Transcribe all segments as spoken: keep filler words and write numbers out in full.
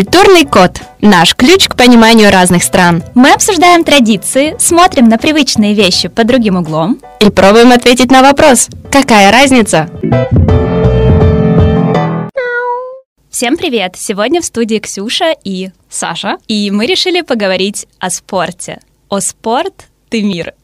Культурный код. Наш ключ к пониманию разных стран. Мы обсуждаем традиции, смотрим на привычные вещи под другим углом и пробуем ответить на вопрос: какая разница? Всем привет! Сегодня в студии Ксюша и Саша. И мы решили поговорить о спорте. О спорт ты мир.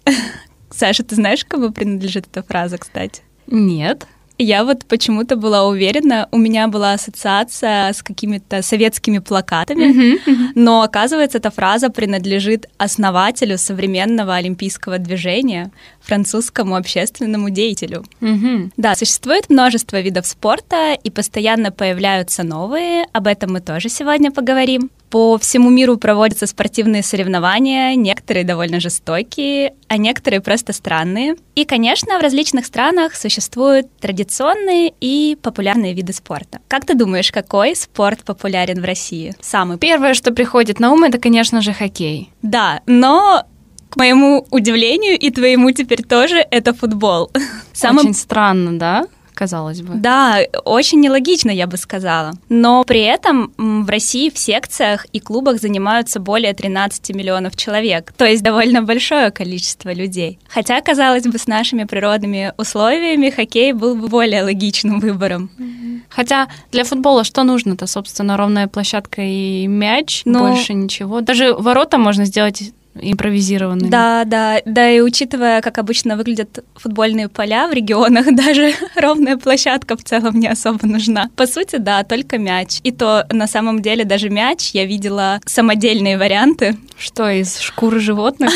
Саша, ты знаешь, кому принадлежит эта фраза, кстати? Нет. Я вот почему-то была уверена, у меня была ассоциация с какими-то советскими плакатами, mm-hmm, mm-hmm. но, оказывается, эта фраза принадлежит основателю современного олимпийского движения, французскому общественному деятелю. Mm-hmm. Да, существует множество видов спорта, и постоянно появляются новые, об этом мы тоже сегодня поговорим. По всему миру проводятся спортивные соревнования, некоторые довольно жестокие, а некоторые просто странные. И, конечно, в различных странах существуют традиционные и популярные виды спорта. Как ты думаешь, какой спорт популярен в России? Самый. Первое, что приходит на ум, это, конечно же, хоккей. Да, но... К моему удивлению, и твоему теперь тоже, это футбол. Самым... Очень странно, да? Казалось бы. Да, очень нелогично, я бы сказала. Но при этом в России в секциях и клубах занимаются более тринадцать миллионов человек, то есть довольно большое количество людей. Хотя, казалось бы, с нашими природными условиями хоккей был бы более логичным выбором. Mm-hmm. Хотя для футбола что нужно-то, собственно, ровная площадка и мяч, Но... больше ничего. Даже ворота можно сделать... импровизированными. Да, да, да, и учитывая, как обычно выглядят футбольные поля в регионах, даже ровная площадка в целом не особо нужна. По сути, да, только мяч. И то, на самом деле, даже мяч, я видела самодельные варианты. Что, из шкуры животных?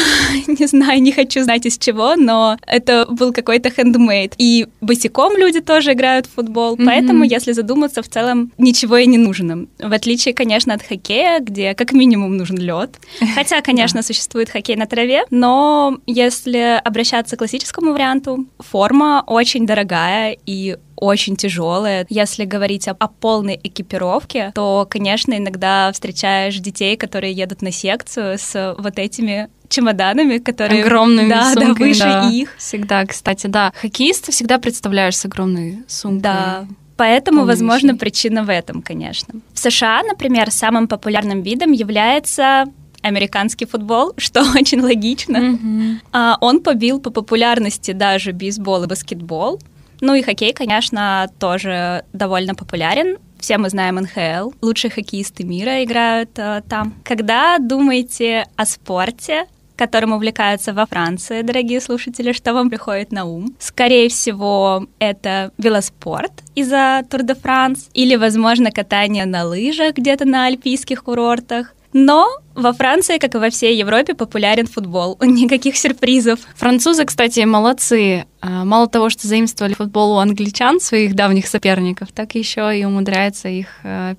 Не знаю, не хочу знать из чего, но это был какой-то хендмейд. И босиком люди тоже играют в футбол, mm-hmm. поэтому, если задуматься, в целом ничего и не нужно. В отличие, конечно, от хоккея, где как минимум нужен лед. Хотя, конечно, существует Существует хоккей на траве, но если обращаться к классическому варианту, форма очень дорогая и очень тяжелая. Если говорить о, о полной экипировке, то, конечно, иногда встречаешь детей, которые едут на секцию с вот этими чемоданами, которые... Огромными да, сумками. Да, выше да. их. Всегда, кстати, да. Хоккеиста всегда представляешь с огромной сумкой. Да. Поэтому, возможно, причина в этом, конечно. В США, например, самым популярным видом является... американский футбол, что очень логично. Mm-hmm. А он побил по популярности даже бейсбол и баскетбол. Ну и хоккей, конечно, тоже довольно популярен. Все мы знаем Эн Ха Эл. Лучшие хоккеисты мира играют а, там. Когда думаете о спорте, которым увлекаются во Франции, дорогие слушатели, что вам приходит на ум? Скорее всего, это велоспорт из-за Tour de France или, возможно, катание на лыжах где-то на альпийских курортах. Но во Франции, как и во всей Европе, популярен футбол. Никаких сюрпризов. Французы, кстати, молодцы. Мало того, что заимствовали футбол у англичан, своих давних соперников, так еще и умудряются их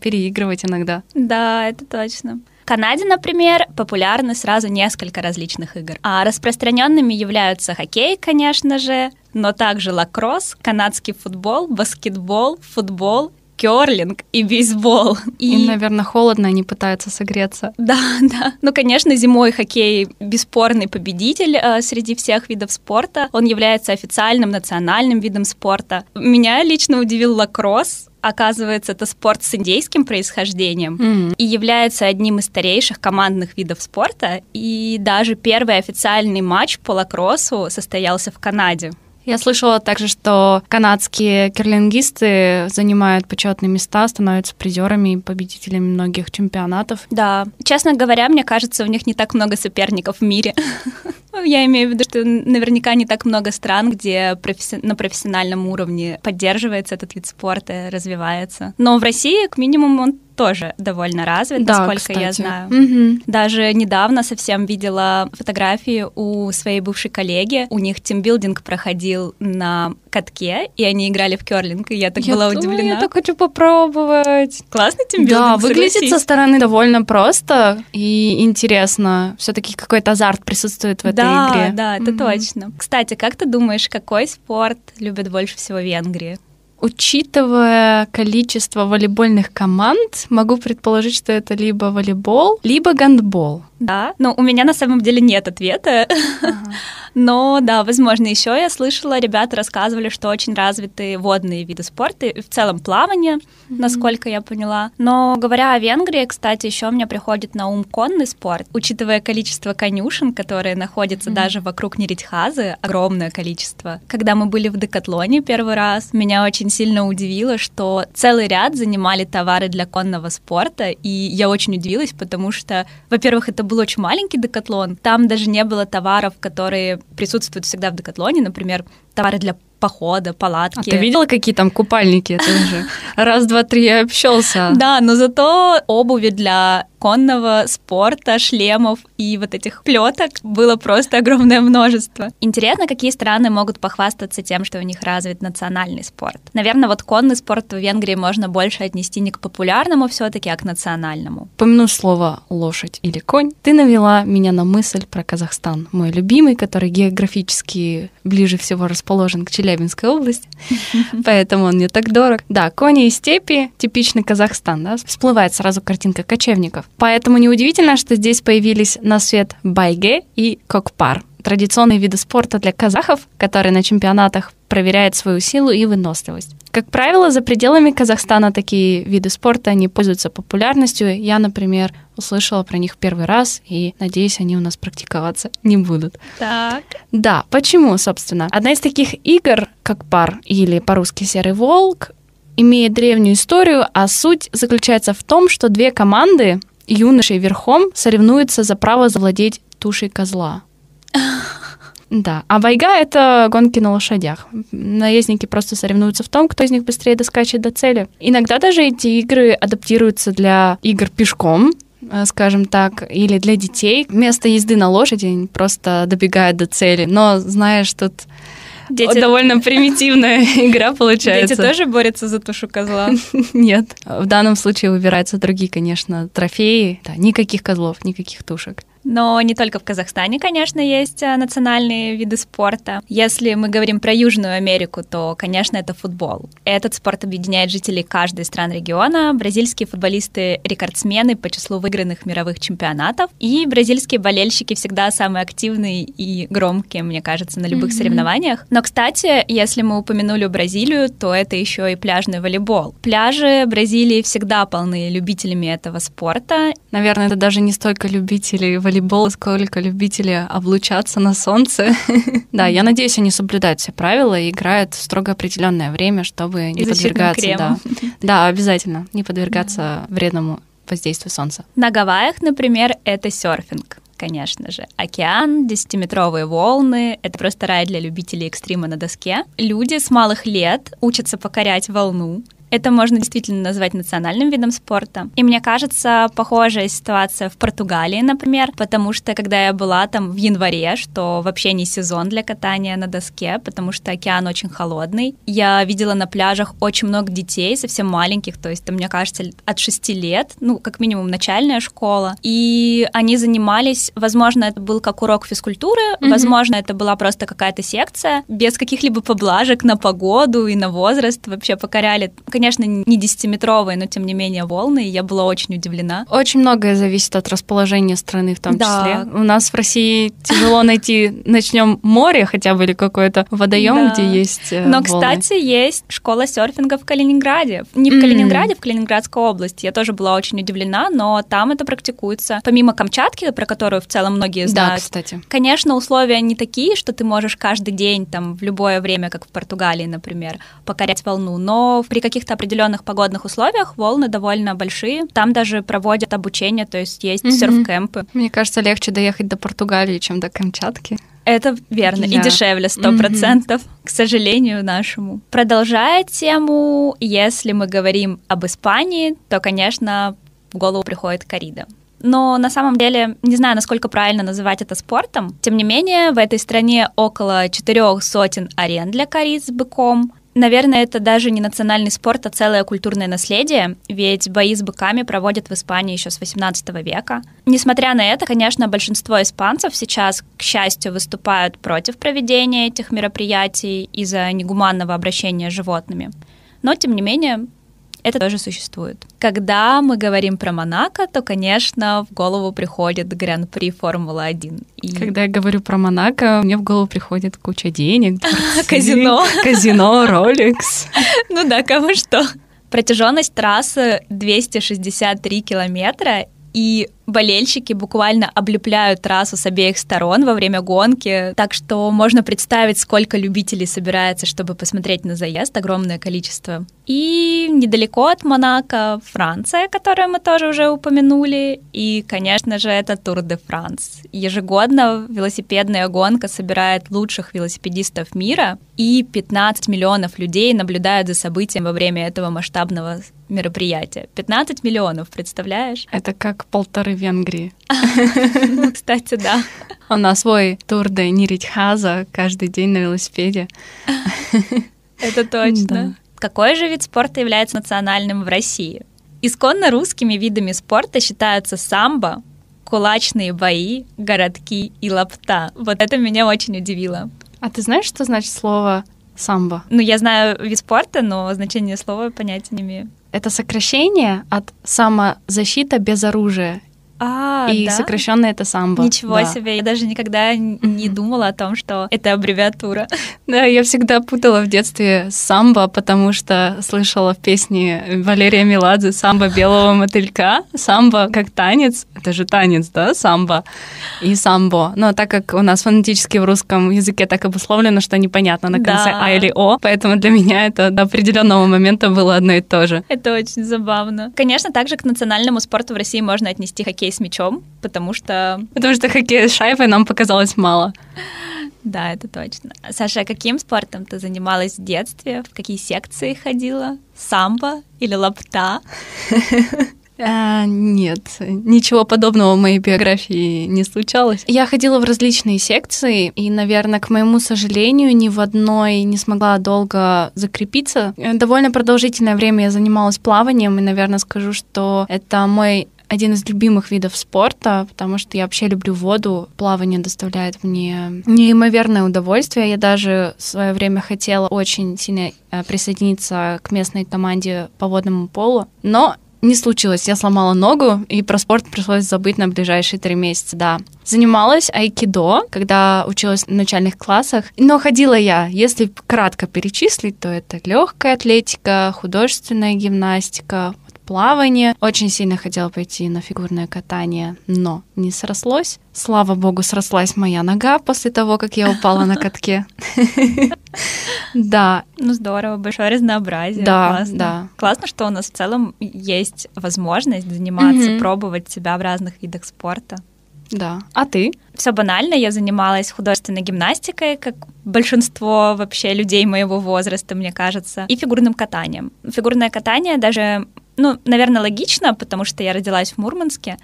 переигрывать иногда. Да, это точно. В Канаде, например, популярны сразу несколько различных игр. А распространенными являются хоккей, конечно же, но также лакросс, канадский футбол, баскетбол, футбол, кёрлинг и бейсбол. И... Им, наверное, холодно, они пытаются согреться. Да, да. Ну, конечно, зимой хоккей бесспорный победитель э, среди всех видов спорта. Он является официальным национальным видом спорта. Меня лично удивил лакросс. Оказывается, это спорт с индейским происхождением mm. и является одним из старейших командных видов спорта. И даже первый официальный матч по лакроссу состоялся в Канаде. Я слышала также, что канадские кёрлингисты занимают почетные места, становятся призерами и победителями многих чемпионатов. Да. Честно говоря, мне кажется, у них не так много соперников в мире. Я имею в виду, что наверняка не так много стран, где професси- на профессиональном уровне поддерживается этот вид спорта, развивается. Но в России, к минимуму, он тоже довольно развит, да, насколько кстати. я знаю. Угу. Даже недавно совсем видела фотографии у своей бывшей коллеги. У них тимбилдинг проходил на катке, и они играли в кёрлинг, и я так я была думаю, удивлена. Я так хочу попробовать. Классный тимбилдинг, да, выглядит согласись. Со стороны довольно просто и интересно. Все-таки какой-то азарт присутствует в этом. Да, игре. да, это угу. точно. Кстати, как ты думаешь, какой спорт любят больше всего в Венгрии? Учитывая количество волейбольных команд, могу предположить, что это либо волейбол, либо гандбол. Да, но у меня на самом деле нет ответа. Ага. Но да, возможно, еще я слышала, ребята рассказывали, что очень развиты водные виды спорта и в целом плавание, mm-hmm. насколько я поняла. Но говоря о Венгрии, кстати, еще мне приходит на ум конный спорт, учитывая количество конюшен, которые находятся mm-hmm. даже вокруг Нередьхазы, огромное количество. Когда мы были в Декатлоне первый раз, меня очень сильно удивило, что целый ряд занимали товары для конного спорта, и я очень удивилась, потому что, во-первых, это был очень маленький Декатлон, там даже не было товаров, которые присутствуют всегда в Декатлоне, например, товары для похода, палатки. А ты видела, какие там купальники? Это уже раз, два, три я общался. Да, но зато обуви для конного спорта, шлемов и вот этих плеток было просто огромное множество. Интересно, какие страны могут похвастаться тем, что у них развит национальный спорт. Наверное, вот конный спорт в Венгрии можно больше отнести не к популярному все-таки, а к национальному. Помянув слово «лошадь» или «конь», ты навела меня на мысль про Казахстан, мой любимый, который географически ближе всего расположен к Челябинской области, поэтому он мне так дорог. Да, кони и степи — типичный Казахстан, да? Всплывает сразу картинка кочевников. Поэтому неудивительно, что здесь появились на свет байге и кокпар. Традиционные виды спорта для казахов, которые на чемпионатах проверяют свою силу и выносливость. Как правило, за пределами Казахстана такие виды спорта не пользуются популярностью. Я, например, услышала про них первый раз, и, надеюсь, они у нас практиковаться не будут. Так. Да, почему, собственно? Одна из таких игр, как пар или по-русски серый волк, имеет древнюю историю, а суть заключается в том, что две команды, юноши верхом, соревнуются за право завладеть тушей козла. Да, а байга — это гонки на лошадях. Наездники просто соревнуются в том, кто из них быстрее доскачет до цели. Иногда даже эти игры адаптируются для игр пешком, скажем так, или для детей. Вместо езды на лошади просто добегают до цели. Но, знаешь, тут дети... довольно примитивная игра получается. Дети тоже борются за тушу козла? Нет. В данном случае выбираются другие, конечно, трофеи. Да, никаких козлов, никаких тушек. Но не только в Казахстане, конечно, есть национальные виды спорта. Если мы говорим про Южную Америку, то, конечно, это футбол. Этот спорт объединяет жителей каждой страны региона. Бразильские футболисты — рекордсмены по числу выигранных мировых чемпионатов. И бразильские болельщики всегда самые активные и громкие, мне кажется, на любых mm-hmm. соревнованиях. Но, кстати, если мы упомянули Бразилию, то это еще и пляжный волейбол. Пляжи Бразилии всегда полны любителями этого спорта. Наверное, это даже не столько любителей волейбола, волейбол, сколько любителей облучаться на солнце. Да, я надеюсь, они соблюдают все правила и играют в строго определенное время, чтобы не подвергаться... Да. да, обязательно, не подвергаться вредному воздействию солнца. На Гавайях, например, это серфинг, конечно же. Океан, десятиметровые волны — это просто рай для любителей экстрима на доске. Люди с малых лет учатся покорять волну. Это можно действительно назвать национальным видом спорта. И мне кажется, похожая ситуация в Португалии, например, потому что, когда я была там в январе, что вообще не сезон для катания на доске, потому что океан очень холодный, я видела на пляжах очень много детей, совсем маленьких, то есть, мне кажется, от шести лет, ну, как минимум, начальная школа, и они занимались, возможно, это был как урок физкультуры, mm-hmm. возможно, это была просто какая-то секция, без каких-либо поблажек на погоду и на возраст, вообще покоряли... Конечно, не десятиметровые, но тем не менее волны, и я была очень удивлена. Очень многое зависит от расположения страны в том да. числе. У нас в России тяжело найти, начнем море хотя бы или какой-то водоем, да. где есть волны. Но, кстати, есть школа серфинга в Калининграде. Не в Калининграде, mm-hmm. в Калининградской области. Я тоже была очень удивлена, но там это практикуется. Помимо Камчатки, про которую в целом многие знают. Да, кстати. Конечно, условия не такие, что ты можешь каждый день, там, в любое время, как в Португалии, например, покорять волну, но при каких-то определенных погодных условиях волны довольно большие. Там даже проводят обучение, то есть есть mm-hmm. серф-кэмпы. Мне кажется, легче доехать до Португалии, чем до Камчатки. Это верно, yeah. и дешевле сто процентов, mm-hmm. к сожалению нашему. Продолжая тему, если мы говорим об Испании, то, конечно, в голову приходит коррида. Но на самом деле, не знаю, насколько правильно называть это спортом. Тем не менее, в этой стране около четырех сотен арен для коррид с быком. Наверное, это даже не национальный спорт, а целое культурное наследие, ведь бои с быками проводят в Испании еще с восемнадцатого века. Несмотря на это, конечно, большинство испанцев сейчас, к счастью, выступают против проведения этих мероприятий из-за негуманного обращения с животными. Но, тем не менее, Это тоже существует. Когда мы говорим про Монако, то, конечно, в голову приходит Гран-при Формула один. И... Когда я говорю про Монако, мне в голову приходит куча денег. Казино. Казино, Rolex. Ну да, кому что. Протяженность трассы двести шестьдесят три километра, и болельщики буквально облепляют трассу с обеих сторон во время гонки. Так что можно представить, сколько любителей собирается, чтобы посмотреть на заезд. Огромное количество. И недалеко от Монако Франция, которую мы тоже уже упомянули. И, конечно же, это Tour de France. Ежегодно велосипедная гонка собирает лучших велосипедистов мира. И пятнадцать миллионов людей наблюдают за событием во время этого масштабного мероприятия. пятнадцать миллионов, представляешь? Это как полторы Венгрии. Ну, кстати, да. У нас свой тур де Нередьхаза каждый день на велосипеде. Это точно. Какой же вид спорта является национальным в России? Исконно русскими видами спорта считаются самбо, кулачные бои, городки и лапта. Вот это меня очень удивило. А ты знаешь, что значит слово самбо? Ну, я знаю вид спорта, но значение слова понятия не имею. Это сокращение от самозащита без оружия. А, и да? Сокращенно это самбо. Ничего да. себе, я даже никогда не думала о том, что это аббревиатура. Да, я всегда путала в детстве самбо, потому что слышала в песне Валерия Меладзе «Самбо белого мотылька», самбо как танец, это же танец, да, самбо, и самбо. Но так как у нас фонетически в русском языке так обусловлено, что непонятно на конце да. «а» или «о», поэтому для меня это до определенного момента было одно и то же. Это очень забавно. Конечно, также к национальному спорту в России можно отнести хоккей с мячом, потому что... Потому что хоккея с шайбой нам показалось мало. Да, это точно. Саша, каким спортом ты занималась в детстве? В какие секции ходила? Самбо или лапта? А, нет, ничего подобного в моей биографии не случалось. Я ходила в различные секции, и, наверное, к моему сожалению, ни в одной не смогла долго закрепиться. Довольно продолжительное время я занималась плаванием, и, наверное, скажу, что это мой... один из любимых видов спорта, потому что я вообще люблю воду. Плавание доставляет мне неимоверное удовольствие. Я даже в свое время хотела очень сильно присоединиться к местной команде по водному полу, но не случилось. Я сломала ногу, и про спорт пришлось забыть на ближайшие три месяца, да. Занималась айкидо, когда училась в начальных классах. Но ходила я, если кратко перечислить, то это легкая атлетика, художественная гимнастика, плавание. Очень сильно хотела пойти на фигурное катание, но не срослось. Слава богу, срослась моя нога после того, как я упала на катке. Да. Ну, здорово, большое разнообразие. Да, да. Классно, что у нас в целом есть возможность заниматься, пробовать себя в разных видах спорта. Да. А ты? Все банально. Я занималась художественной гимнастикой, как большинство вообще людей моего возраста, мне кажется, и фигурным катанием. Фигурное катание даже... Ну, наверное, логично, потому что я родилась в Мурманске,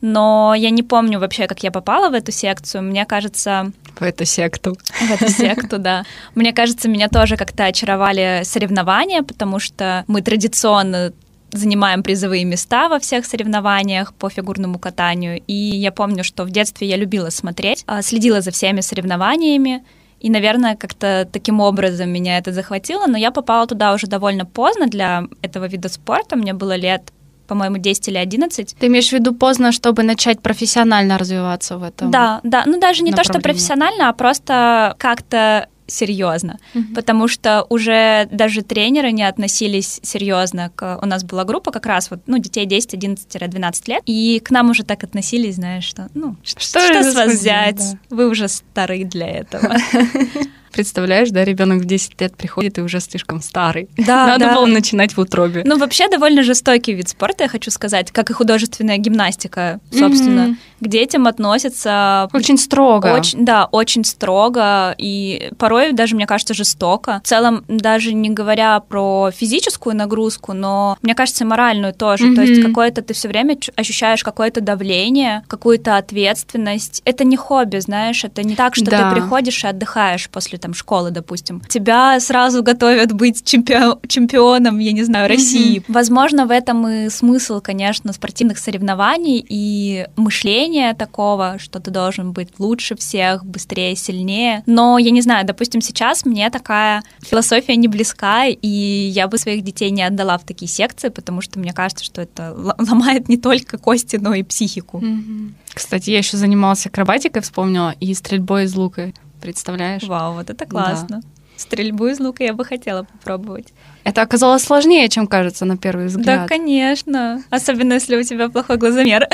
но я не помню вообще, как я попала в эту секцию. Мне кажется... В эту секту. В эту секту, да. Мне кажется, меня тоже как-то очаровали соревнования, потому что мы традиционно занимаем призовые места во всех соревнованиях по фигурному катанию. И я помню, что в детстве я любила смотреть, следила за всеми соревнованиями. И, наверное, как-то таким образом меня это захватило, но я попала туда уже довольно поздно для этого вида спорта, мне было лет, по-моему, десять или одиннадцать. Ты имеешь в виду поздно, чтобы начать профессионально развиваться в этом? Да, да, ну даже не то, что профессионально, а просто как-то серьезно, угу. Потому что уже даже тренеры не относились серьезно к... У нас была группа как раз вот, ну, детей десять, одиннадцать, двенадцать лет, и к нам уже так относились, знаешь, что, ну, что, что, что с вас взять, да. Вы уже стары для этого. Представляешь, да, ребенок в десять лет приходит и уже слишком старый. Да, надо да. было начинать в утробе. Ну, вообще, довольно жестокий вид спорта, я хочу сказать, как и художественная гимнастика, собственно. Mm-hmm. К детям относятся... Очень строго. Очень, да, очень строго. И порой даже, мне кажется, жестоко. В целом, даже не говоря про физическую нагрузку, но, мне кажется, моральную тоже. Mm-hmm. То есть какое-то ты все время ощущаешь какое-то давление, какую-то ответственность. Это не хобби, знаешь, это не так, что да. ты приходишь и отдыхаешь после там школы, допустим, тебя сразу готовят быть чемпион, чемпионом, я не знаю, России. Mm-hmm. Возможно, в этом и смысл, конечно, спортивных соревнований и мышления такого, что ты должен быть лучше всех, быстрее, сильнее. Но, я не знаю, допустим, сейчас мне такая философия не близка, и я бы своих детей не отдала в такие секции, потому что мне кажется, что это ломает не только кости, но и психику. Mm-hmm. Кстати, я еще занималась акробатикой, вспомнила, и стрельбой из лука. Представляешь? Вау, вот это классно. Да. Стрельбу из лука я бы хотела попробовать. Это оказалось сложнее, чем кажется на первый взгляд. Да, конечно. Особенно, если у тебя плохой глазомер.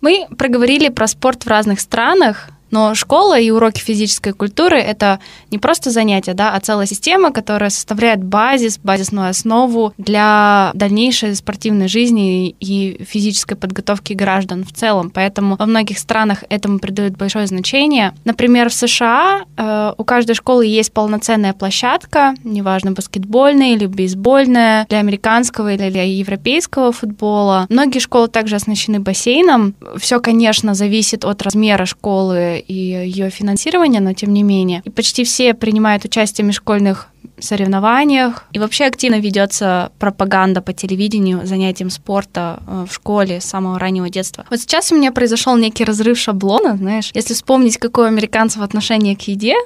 Мы проговорили про спорт в разных странах, но школа и уроки физической культуры — это не просто занятия, да, а целая система, которая составляет базис, базисную основу для дальнейшей спортивной жизни и физической подготовки граждан в целом. Поэтому во многих странах этому придают большое значение. Например, в США э, у каждой школы есть полноценная площадка, неважно, баскетбольная или бейсбольная, для американского или для европейского футбола. Многие школы также оснащены бассейном. Все, конечно, зависит от размера школы и ее финансирования, но тем не менее. И почти все принимают участие в межшкольных соревнованиях. И вообще активно ведется пропаганда по телевидению занятием спорта в школе с самого раннего детства. Вот сейчас у меня произошел некий разрыв шаблона, знаешь. Если вспомнить, какое у американцев отношение к еде,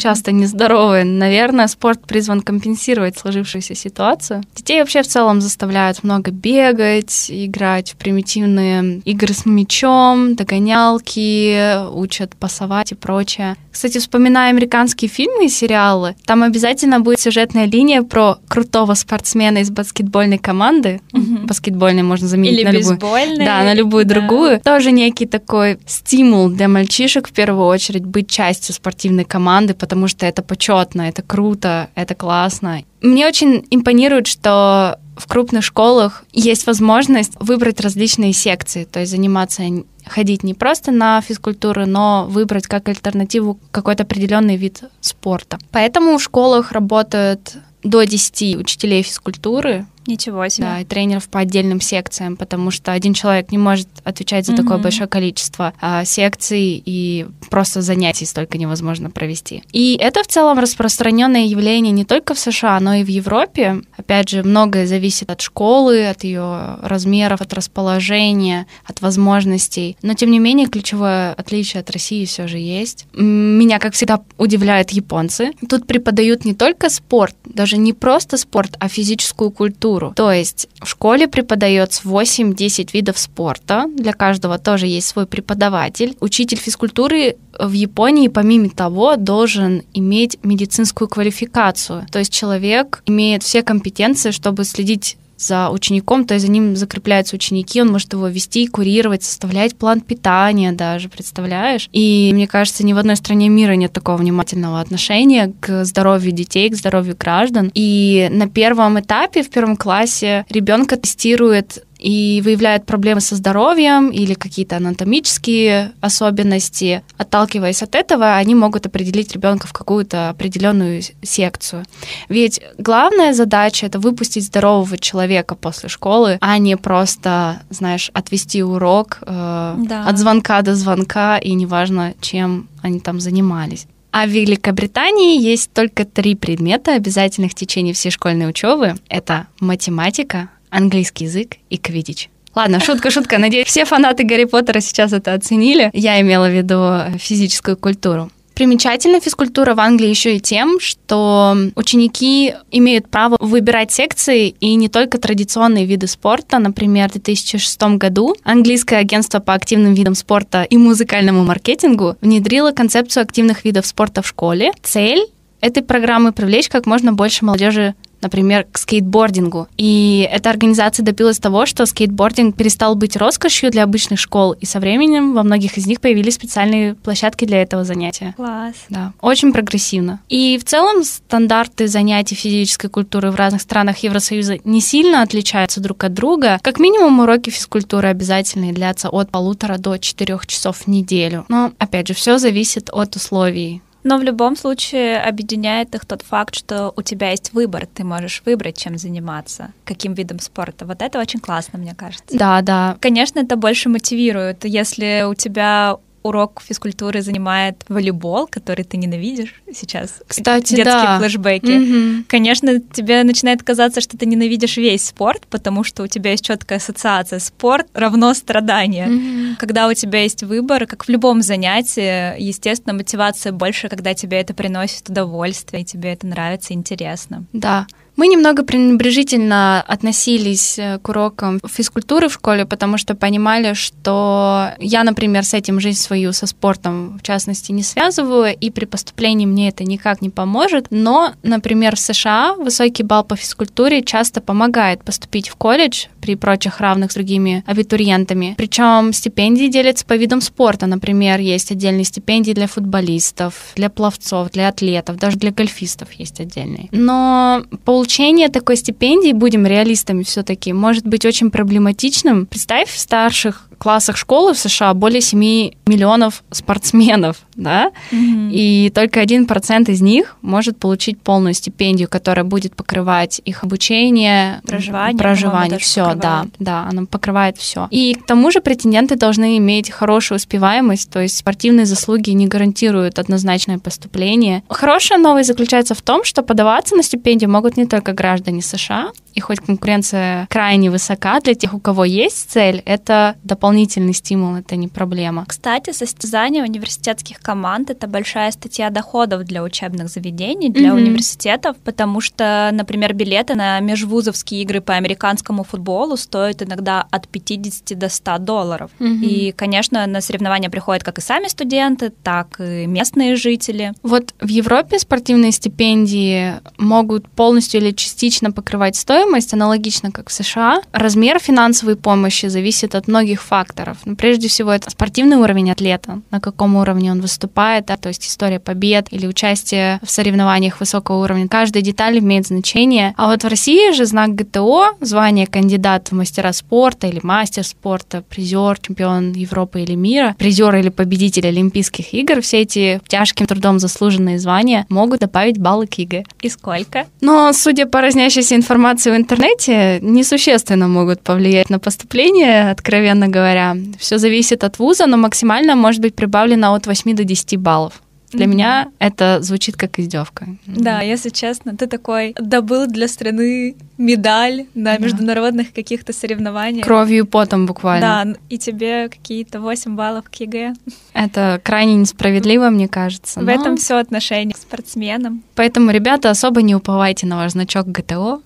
часто нездоровые. Наверное, спорт призван компенсировать сложившуюся ситуацию. Детей вообще в целом заставляют много бегать, играть в примитивные игры с мячом, догонялки, учат пасовать и прочее. Кстати, вспоминая американские фильмы и сериалы, там обязательно будет сюжетная линия про крутого спортсмена из баскетбольной команды. Угу. Баскетбольный можно заменить или на любую. Да, на любую да. другую. Тоже некий такой стимул для мальчишек в первую очередь быть частью спортивной команды, потому что это почетно, это круто, это классно. Мне очень импонирует, что в крупных школах есть возможность выбрать различные секции, то есть заниматься, ходить не просто на физкультуру, но выбрать как альтернативу какой-то определенный вид спорта. Поэтому в школах работают до десяти учителей физкультуры. Ничего себе. Да, и тренеров по отдельным секциям, потому что один человек не может отвечать за mm-hmm. такое большое количество а, секций, и просто занятий столько невозможно провести. И это в целом распространенное явление не только в США, но и в Европе. Опять же, многое зависит от школы, от ее размеров, от расположения, от возможностей. Но, тем не менее, ключевое отличие от России все же есть. Меня, как всегда, удивляют японцы. Тут преподают не только спорт, даже не просто спорт, а физическую культуру. То есть в школе преподается восемь-десять видов спорта, для каждого тоже есть свой преподаватель. Учитель физкультуры в Японии, помимо того, должен иметь медицинскую квалификацию. То есть человек имеет все компетенции, чтобы следить за учеником, то есть за ним закрепляются ученики, он может его вести, курировать, составлять план питания даже, представляешь? И мне кажется, ни в одной стране мира нет такого внимательного отношения к здоровью детей, к здоровью граждан. И на первом этапе, в первом классе, ребенка тестирует и выявляют проблемы со здоровьем или какие-то анатомические особенности. Отталкиваясь от этого, они могут определить ребенка в какую-то определенную секцию. Ведь главная задача — это выпустить здорового человека после школы, а не просто, знаешь, отвести урок э, да. от звонка до звонка, и неважно, чем они там занимались. А в Великобритании есть только три предмета, обязательных в течение всей школьной учебы. Это математика, английский язык и квиддич. Ладно, шутка-шутка. Надеюсь, все фанаты Гарри Поттера сейчас это оценили. Я имела в виду физическую культуру. Примечательна физкультура в Англии еще и тем, что ученики имеют право выбирать секции и не только традиционные виды спорта. Например, в две тысячи шестом году английское агентство по активным видам спорта и музыкальному маркетингу внедрило концепцию активных видов спорта в школе. Цель этой программы — привлечь как можно больше молодежи, например, к скейтбордингу. И эта организация добилась того, что скейтбординг перестал быть роскошью для обычных школ, и со временем во многих из них появились специальные площадки для этого занятия. Класс. Да, очень прогрессивно. И в целом стандарты занятий физической культуры в разных странах Евросоюза не сильно отличаются друг от друга. Как минимум, уроки физкультуры обязательны и длятся от полутора до четырех часов в неделю. Но, опять же, все зависит от условий. Но в любом случае объединяет их тот факт, что у тебя есть выбор, ты можешь выбрать, чем заниматься, каким видом спорта. Вот это очень классно, мне кажется. Да, да. Конечно, это больше мотивирует, если у тебя урок физкультуры занимает волейбол, который ты ненавидишь сейчас. Кстати, детские да. флешбеки. Mm-hmm. Конечно, тебе начинает казаться, что ты ненавидишь весь спорт, потому что у тебя есть четкая ассоциация. Спорт равно страдание. Mm-hmm. Когда у тебя есть выбор, как в любом занятии, естественно, мотивация больше, когда тебе это приносит удовольствие, и тебе это нравится, интересно. Да. Мы немного пренебрежительно относились к урокам физкультуры в школе, потому что понимали, что я, например, с этим жизнь свою, со спортом, в частности, не связываю, и при поступлении мне это никак не поможет. Но, например, в США высокий балл по физкультуре часто помогает поступить в колледж при прочих равных с другими абитуриентами. Причем стипендии делятся по видам спорта. Например, есть отдельные стипендии для футболистов, для пловцов, для атлетов, даже для гольфистов есть отдельные. Но по Получение такой стипендии, будем реалистами все-таки, может быть очень проблематичным. Представь, в старших классах школы в США более семи миллионов спортсменов, да? Mm-hmm. И только один процент из них может получить полную стипендию, которая будет покрывать их обучение, проживание, проживание все, да, да, она покрывает все. И к тому же претенденты должны иметь хорошую успеваемость, то есть спортивные заслуги не гарантируют однозначное поступление. Хорошая новость заключается в том, что подаваться на стипендию могут не только граждане США, и хоть конкуренция крайне высока, для тех, у кого есть цель, это дополнительный стимул, это не проблема. Кстати, состязания университетских команд — это большая статья доходов для учебных заведений, для mm-hmm. университетов, потому что, например, билеты на межвузовские игры по американскому футболу стоят иногда от пятидесяти до ста долларов. Mm-hmm. И, конечно, на соревнования приходят как и сами студенты, так и местные жители. Вот в Европе спортивные стипендии могут полностью или частично покрывать стоимость, аналогично, как в США. Размер финансовой помощи зависит от многих факторов. Но прежде всего, это спортивный уровень атлета, на каком уровне он выступает, да, то есть история побед или участие в соревнованиях высокого уровня. Каждая деталь имеет значение. А вот в России же знак ГТО, звание кандидат в мастера спорта или мастер спорта, призер, чемпион Европы или мира, призер или победитель Олимпийских игр, все эти тяжким трудом заслуженные звания могут добавить баллы к ЕГЭ. И сколько? Но, судя по разнящейся информации в интернете, несущественно могут повлиять на поступление, откровенно говоря. Все зависит от вуза, но максимально может быть прибавлено от восьми до десяти баллов. Для mm-hmm. меня это звучит как издевка. Да, если честно, ты такой добыл для страны медаль на yeah. международных каких-то соревнованиях. Кровью и потом буквально. Да, и тебе какие-то восемь баллов к ЕГЭ. Это крайне несправедливо, мне кажется. В но... этом все отношение к спортсменам. Поэтому, ребята, особо не уповайте на ваш значок ГТО.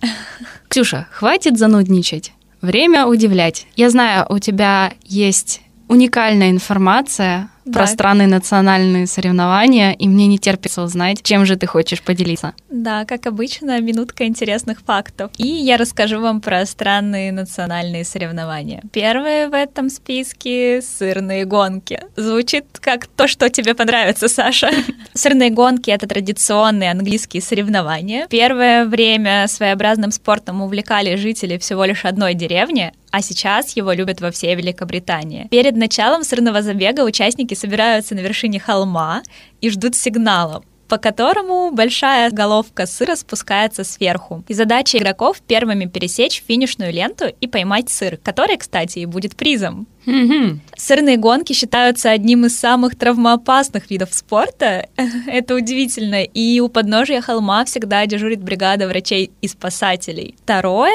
Ксюша, хватит занудничать. Время удивлять. Я знаю, у тебя есть уникальная информация про да. странные национальные соревнования, и мне не терпится узнать, чем же ты хочешь поделиться. Да, как обычно, минутка интересных фактов. И я расскажу вам про странные национальные соревнования. Первое в этом списке — сырные гонки. Звучит как то, что тебе понравится, Саша. Сырные гонки — это традиционные английские соревнования. Первое время своеобразным спортом увлекали жители всего лишь одной деревни, а сейчас его любят во всей Великобритании. Перед началом сырного забега участники собираются на вершине холма и ждут сигнала, по которому большая головка сыра спускается сверху. И задача игроков — первыми пересечь финишную ленту и поймать сыр, который, кстати, и будет призом. Mm-hmm. Сырные гонки считаются одним из самых травмоопасных видов спорта. Это удивительно. И у подножия холма всегда дежурит бригада врачей и спасателей. Второе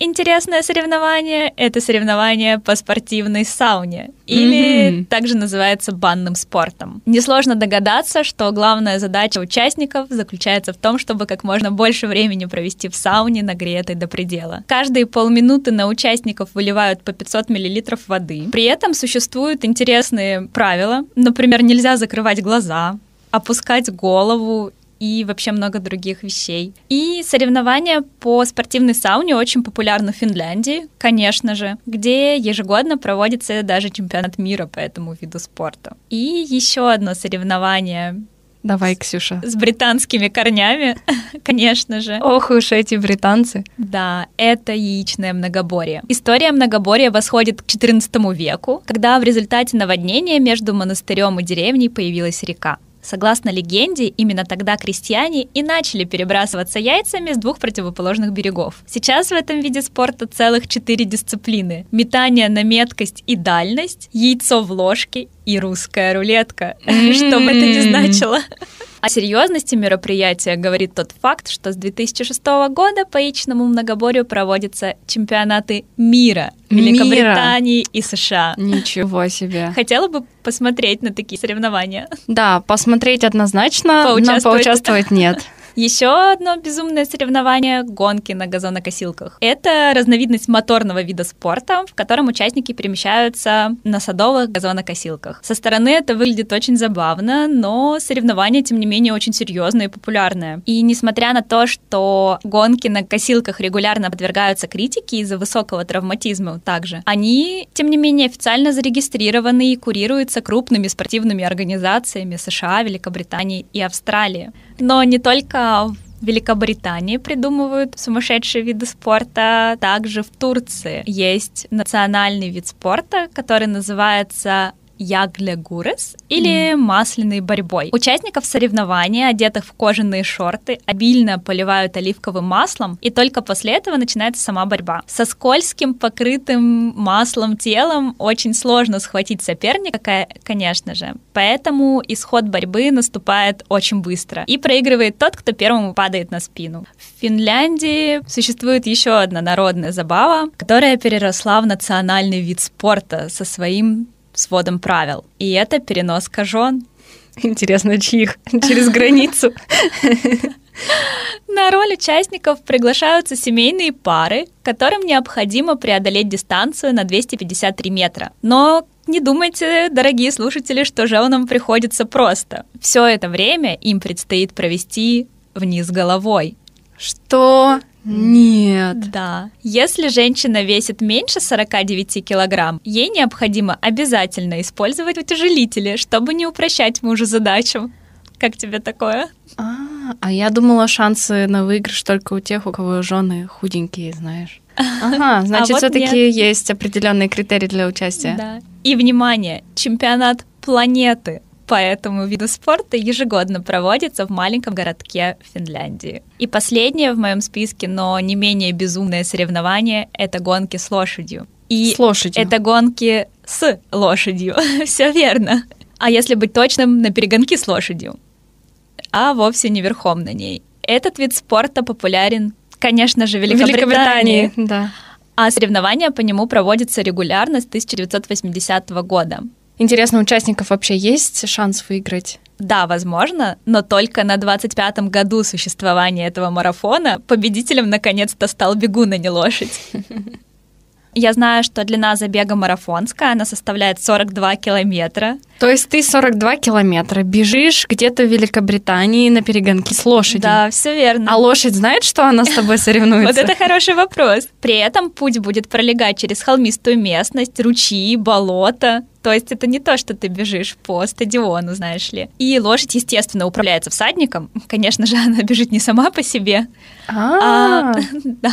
интересное соревнование — это соревнование по спортивной сауне, или mm-hmm. также называется банным спортом. Несложно догадаться, что главная задача участников заключается в том, чтобы как можно больше времени провести в сауне, нагретой до предела. Каждые полминуты на участников выливают по пятьсот миллилитров воды. При этом существуют интересные правила. Например, нельзя закрывать глаза, опускать голову и вообще много других вещей. И соревнования по спортивной сауне очень популярны в Финляндии, конечно же, где ежегодно проводится даже чемпионат мира по этому виду спорта. И еще одно соревнование... Давай, Ксюша. С британскими корнями, конечно же. Ох уж эти британцы. Да, это яичное многоборье. История многоборья восходит к четырнадцатому веку, когда в результате наводнения между монастырем и деревней появилась река. Согласно легенде, именно тогда крестьяне и начали перебрасываться яйцами с двух противоположных берегов. Сейчас в этом виде спорта целых четыре дисциплины: метание на меткость и дальность, яйцо в ложке и русская рулетка, mm-hmm. что бы это ни значило. О серьезности мероприятия говорит тот факт, что с две тысячи шестого года по яичному многоборью проводятся чемпионаты мира, мира. Великобритании и США. Ничего себе. Хотела бы посмотреть на такие соревнования. Да, посмотреть однозначно, поучаствовать. Но поучаствовать нет. Еще одно безумное соревнование – гонки на газонокосилках. Это разновидность моторного вида спорта, в котором участники перемещаются на садовых газонокосилках. Со стороны это выглядит очень забавно, но соревнование, тем не менее, очень серьезное и популярное. И несмотря на то, что гонки на косилках регулярно подвергаются критике из-за высокого травматизма также, они, тем не менее, официально зарегистрированы и курируются крупными спортивными организациями США, Великобритании и Австралии. Но не только в Великобритании придумывают сумасшедшие виды спорта, также в Турции есть национальный вид спорта, который называется ягле-гурес или mm. масляной борьбой. Участников соревнования, одетых в кожаные шорты, обильно поливают оливковым маслом, и только после этого начинается сама борьба. Со скользким, покрытым маслом телом очень сложно схватить соперника, конечно же, поэтому исход борьбы наступает очень быстро, и проигрывает тот, кто первому падает на спину. В Финляндии существует еще одна народная забава, которая переросла в национальный вид спорта со своим сводом правил. И это переноска жен. Интересно, чьих? Через границу. На роль участников приглашаются семейные пары, которым необходимо преодолеть дистанцию на двести пятьдесят три метра. Но не думайте, дорогие слушатели, что женам приходится просто. Все это время им предстоит провести вниз головой. Что? Нет. Да. Если женщина весит меньше сорок девять килограмм, ей необходимо обязательно использовать утяжелители, чтобы не упрощать мужу задачу. Как тебе такое? А, а я думала, шансы на выигрыш только у тех, у кого жены худенькие, знаешь. Ага, значит, а вот все-таки нет. Есть определенные критерии для участия. Да. И, внимание, чемпионат планеты по этому виду спорта ежегодно проводится в маленьком городке Финляндии. И последнее в моем списке, но не менее безумное соревнование – это гонки с лошадью. И с лошадью. Это гонки с лошадью. Все верно. А если быть точным, на перегонки с лошадью, а вовсе не верхом на ней. Этот вид спорта популярен, конечно же, в Великобритании. Великобритании, да. А соревнования по нему проводятся регулярно с тысяча девятьсот восьмидесятого года. Интересно, у участников вообще есть шанс выиграть? Да, возможно, но только на двадцать пятом году существования этого марафона победителем наконец-то стал бегун, а не лошадь. Я знаю, что длина забега марафонская, она составляет сорок два километра. То есть ты сорок два километра бежишь где-то в Великобритании на перегонки с лошадью. Да, все верно. А лошадь знает, что она с тобой соревнуется? Вот это хороший вопрос. При этом путь будет пролегать через холмистую местность, ручьи, болота. То есть это не то, что ты бежишь по стадиону, знаешь ли. И лошадь, естественно, управляется всадником. Конечно же, она бежит не сама по себе. А, да.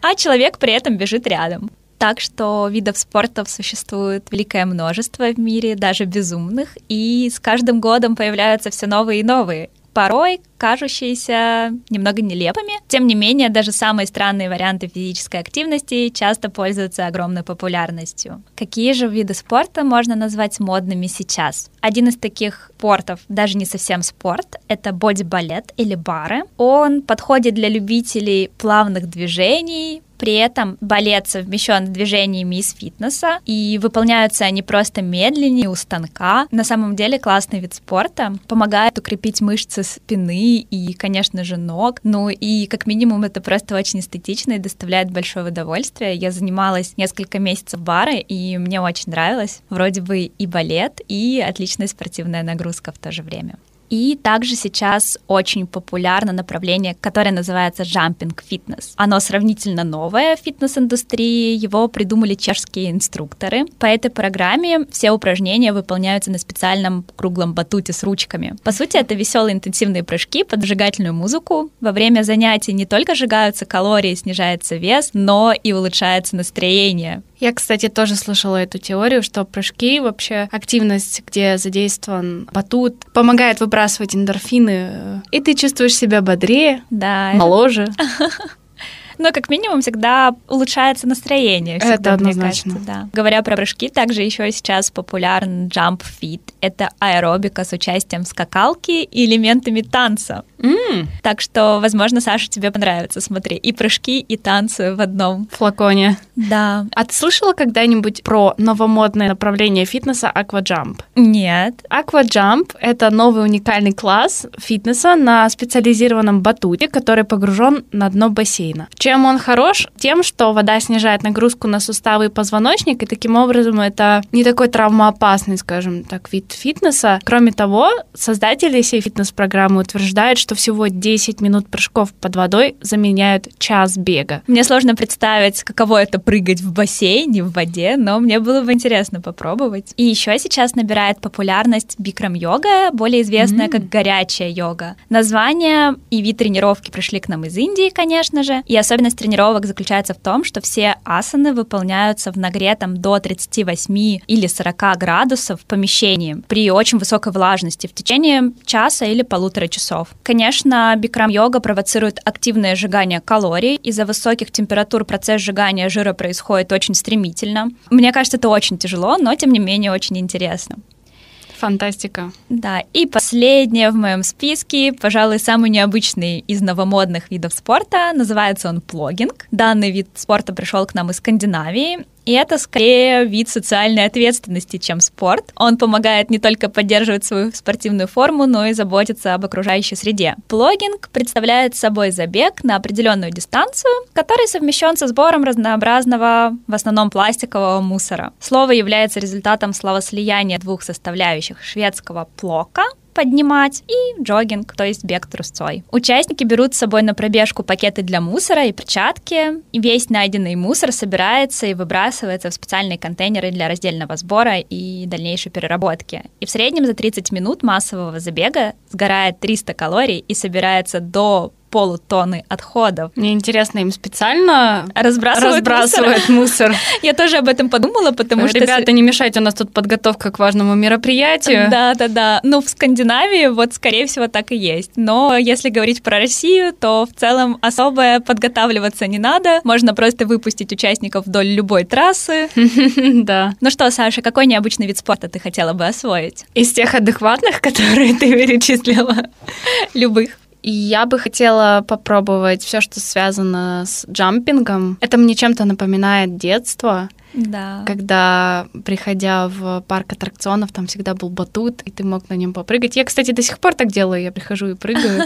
А человек при этом бежит рядом. Так что видов спорта существует великое множество в мире, даже безумных, и с каждым годом появляются все новые и новые, порой кажущиеся немного нелепыми. Тем не менее, даже самые странные варианты физической активности часто пользуются огромной популярностью. Какие же виды спорта можно назвать модными сейчас? Один из таких спортов, даже не совсем спорт, это боди-балет или бары. Он подходит для любителей плавных движений. При этом балет совмещен с движениями из фитнеса, и выполняются они просто медленнее, у станка. На самом деле классный вид спорта, помогает укрепить мышцы спины и, конечно же, ног. Ну и как минимум это просто очень эстетично и доставляет большое удовольствие. Я занималась несколько месяцев бары, и мне очень нравилось. Вроде бы и балет, и отличная спортивная нагрузка в то же время. И также сейчас очень популярно направление, которое называется джампинг-фитнес. Оно сравнительно новое в фитнес-индустрии, его придумали чешские инструкторы. По этой программе все упражнения выполняются на специальном круглом батуте с ручками. По сути, это веселые интенсивные прыжки под зажигательную музыку. Во время занятий не только сжигаются калории, снижается вес, но и улучшается настроение. Я, кстати, тоже слышала эту теорию, что прыжки, вообще активность, где задействован батут, помогает выбрасывать эндорфины, и ты чувствуешь себя бодрее, да, моложе. но как минимум всегда улучшается настроение. Всегда, это однозначно. Мне кажется, да. Говоря про прыжки, также еще сейчас популярен джамп-фит. Это аэробика с участием скакалки и элементами танца. Mm. Так что, возможно, Саша, тебе понравится, смотри, и прыжки, и танцы в одном флаконе. Да. А ты слышала когда-нибудь про новомодное направление фитнеса акваджамп? Нет. Акваджамп — это новый уникальный класс фитнеса на специализированном батуте, который погружен на дно бассейна. Чем он хорош? Тем, что вода снижает нагрузку на суставы и позвоночник, и таким образом это не такой травмоопасный, скажем так, вид фитнеса. Кроме того, создатели сей фитнес-программы утверждают, что всего десять минут прыжков под водой заменяют час бега. Мне сложно представить, каково это — прыгать в бассейне, в воде, но мне было бы интересно попробовать. И еще сейчас набирает популярность бикрам-йога, более известная mm. как горячая йога. Название и вид тренировки пришли к нам из Индии, конечно же. И особенность тренировок заключается в том, что все асаны выполняются в нагретом до тридцати восьми или сорока градусов помещении при очень высокой влажности в течение часа или полутора часов. Конечно, бикрам-йога провоцирует активное сжигание калорий. Из-за высоких температур процесс сжигания жира происходит очень стремительно. Мне кажется, это очень тяжело, но, тем не менее, очень интересно. Фантастика. Да, и последнее в моем списке, пожалуй, самый необычный из новомодных видов спорта, называется он плогинг. Данный вид спорта пришел к нам из Скандинавии. И это скорее вид социальной ответственности, чем спорт. Он помогает не только поддерживать свою спортивную форму, но и заботиться об окружающей среде. Плогинг представляет собой забег на определенную дистанцию, который совмещен со сбором разнообразного, в основном пластикового, мусора. Слово является результатом словослияния двух составляющих шведского плока, поднимать, и джогинг, то есть бег трусцой. Участники берут с собой на пробежку пакеты для мусора и перчатки. И весь найденный мусор собирается и выбрасывается в специальные контейнеры для раздельного сбора и дальнейшей переработки. И в среднем за тридцать минут массового забега сгорает триста калорий и собирается до полутонны отходов. Мне интересно, им специально разбрасывают, разбрасывают мусор? Я тоже об этом подумала, потому что... Ребята, не мешайте, у нас тут подготовка к важному мероприятию. Да-да-да. Ну, в Скандинавии вот, скорее всего, так и есть. Но если говорить про Россию, то в целом особо подготавливаться не надо. Можно просто выпустить участников вдоль любой трассы. Да. Ну что, Саша, какой необычный вид спорта ты хотела бы освоить? Из тех адекватных, которые ты перечислила? Любых. Я бы хотела попробовать все, что связано с джампингом. Это мне чем-то напоминает детство. Да. Когда, приходя в парк аттракционов, там всегда был батут, и ты мог на нем попрыгать. Я, кстати, до сих пор так делаю. Я прихожу и прыгаю.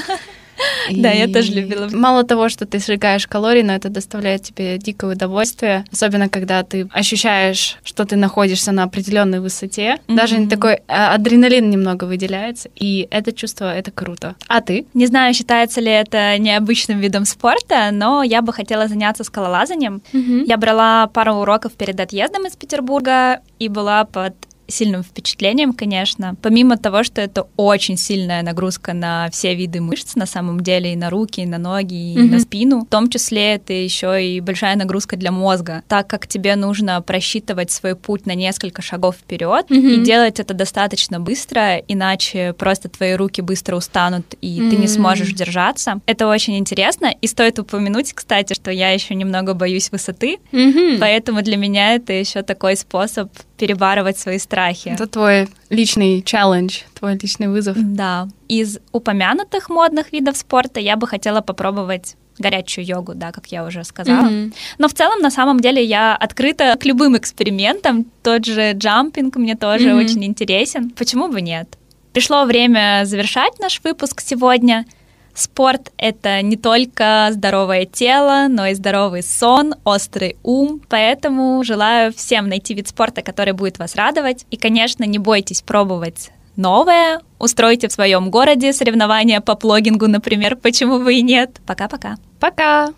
И... Да, я тоже любила. Мало того, что ты сжигаешь калории, но это доставляет тебе дикое удовольствие. Особенно, когда ты ощущаешь, что ты находишься на определенной высоте. Mm-hmm. Даже такой адреналин немного выделяется. И это чувство, это круто. А ты? Не знаю, считается ли это необычным видом спорта, но я бы хотела заняться скалолазанием. Mm-hmm. Я брала пару уроков перед отъездом из Петербурга и была под... сильным впечатлением, конечно. Помимо того, что это очень сильная нагрузка на все виды мышц, на самом деле, и на руки, и на ноги, и mm-hmm. на спину. В том числе это еще и большая нагрузка для мозга, так как тебе нужно просчитывать свой путь на несколько шагов вперед mm-hmm. и делать это достаточно быстро, иначе просто твои руки быстро устанут, и mm-hmm. ты не сможешь держаться. Это очень интересно, и стоит упомянуть, кстати, что я еще немного боюсь высоты, mm-hmm. поэтому для меня это еще такой способ перебарывать свои страхи. Это твой личный челлендж, твой личный вызов. Да. Из упомянутых модных видов спорта я бы хотела попробовать горячую йогу, да, как я уже сказала. Mm-hmm. Но в целом, на самом деле, я открыта к любым экспериментам. Тот же джампинг мне тоже mm-hmm. очень интересен. Почему бы нет? Пришло время завершать наш выпуск сегодня. Спорт — это не только здоровое тело, но и здоровый сон, острый ум. Поэтому желаю всем найти вид спорта, который будет вас радовать. И, конечно, не бойтесь пробовать новое. Устройте в своем городе соревнования по плогингу, например. Почему бы и нет? Пока-пока. Пока!